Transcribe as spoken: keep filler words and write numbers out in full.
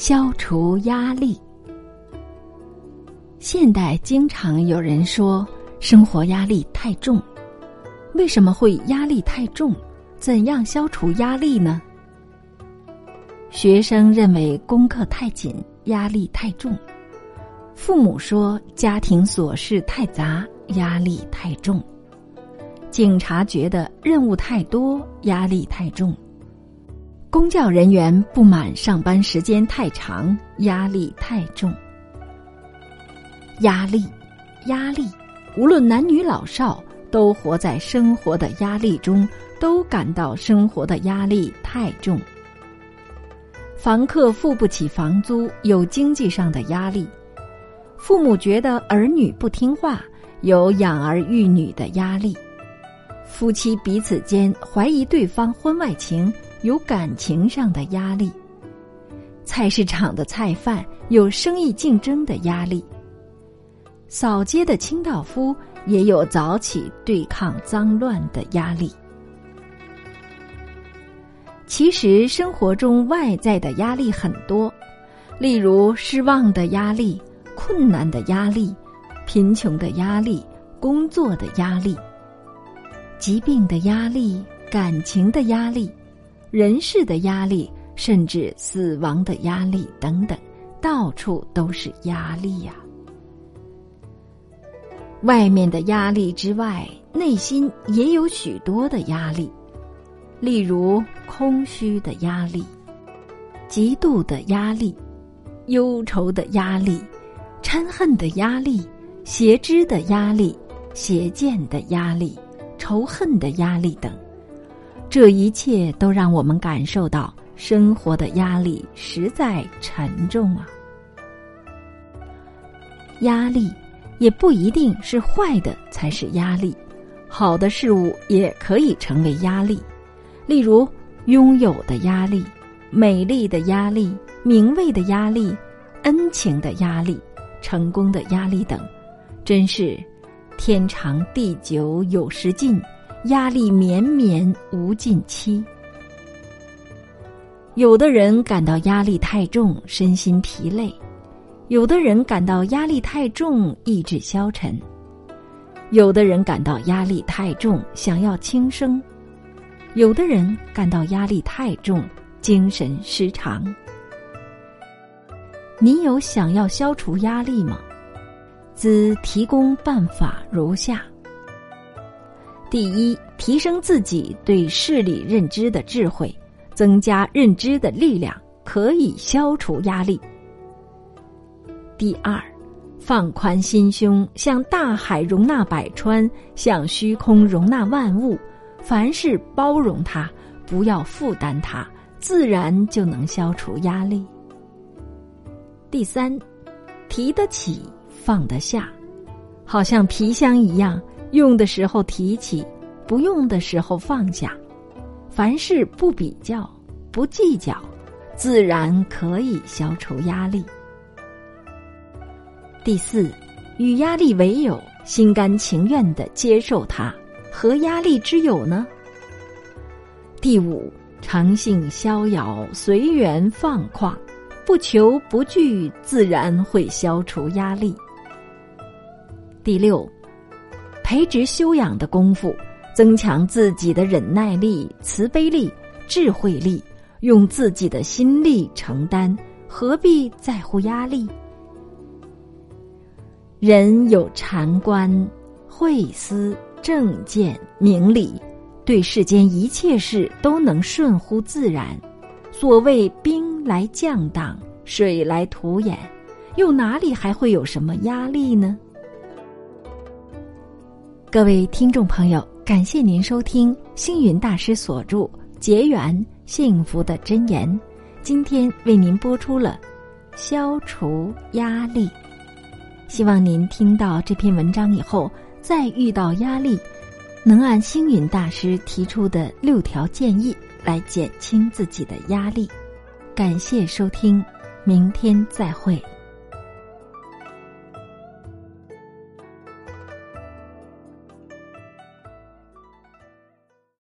消除压力。现代经常有人说生活压力太重，为什么会压力太重？怎样消除压力呢？学生认为功课太紧，压力太重；父母说家庭琐事太杂，压力太重；警察觉得任务太多，压力太重；公教人员不满上班时间太长，压力太重。压力，压力，无论男女老少，都活在生活的压力中，都感到生活的压力太重。房客付不起房租，有经济上的压力；父母觉得儿女不听话，有养儿育女的压力；夫妻彼此间怀疑对方婚外情，有感情上的压力；菜市场的菜贩有生意竞争的压力；扫街的清道夫也有早起对抗脏乱的压力。其实生活中外在的压力很多，例如失望的压力、困难的压力、贫穷的压力、工作的压力、疾病的压力、感情的压力、人事的压力，甚至死亡的压力等等，到处都是压力呀、啊。外面的压力之外，内心也有许多的压力，例如空虚的压力、嫉妒的压力、忧愁的压力、嗔恨的压力、邪知的压力、邪见的压力、仇恨的压力等。这一切都让我们感受到生活的压力实在沉重啊。压力也不一定是坏的才是压力，好的事物也可以成为压力，例如拥有的压力、美丽的压力、名位的压力、恩情的压力、成功的压力等，真是天长地久有时尽，压力绵绵无尽期。有的人感到压力太重，身心疲累；有的人感到压力太重，意志消沉；有的人感到压力太重，想要轻生；有的人感到压力太重，精神失常。你有想要消除压力吗？兹提供办法如下：第一，提升自己对事理认知的智慧，增加认知的力量，可以消除压力。第二，放宽心胸，向大海容纳百川，向虚空容纳万物，凡事包容它，不要负担它，自然就能消除压力。第三，提得起，放得下，好像皮箱一样，用的时候提起，不用的时候放下，凡事不比较，不计较，自然可以消除压力。第四，与压力为友，心甘情愿地接受它，和压力之友呢？第五，诚信逍遥，随缘放旷，不求不惧，自然会消除压力。第六，培植修养的功夫，增强自己的忍耐力、慈悲力、智慧力，用自己的心力承担，何必在乎压力？人有禅观、慧思、正见、明理，对世间一切事都能顺乎自然。所谓兵来将挡，水来土掩，又哪里还会有什么压力呢？各位听众朋友，感谢您收听星云大师所著《结缘幸福的箴言》，今天为您播出了消除压力。希望您听到这篇文章以后，再遇到压力，能按星云大师提出的六条建议来减轻自己的压力。感谢收听，明天再会。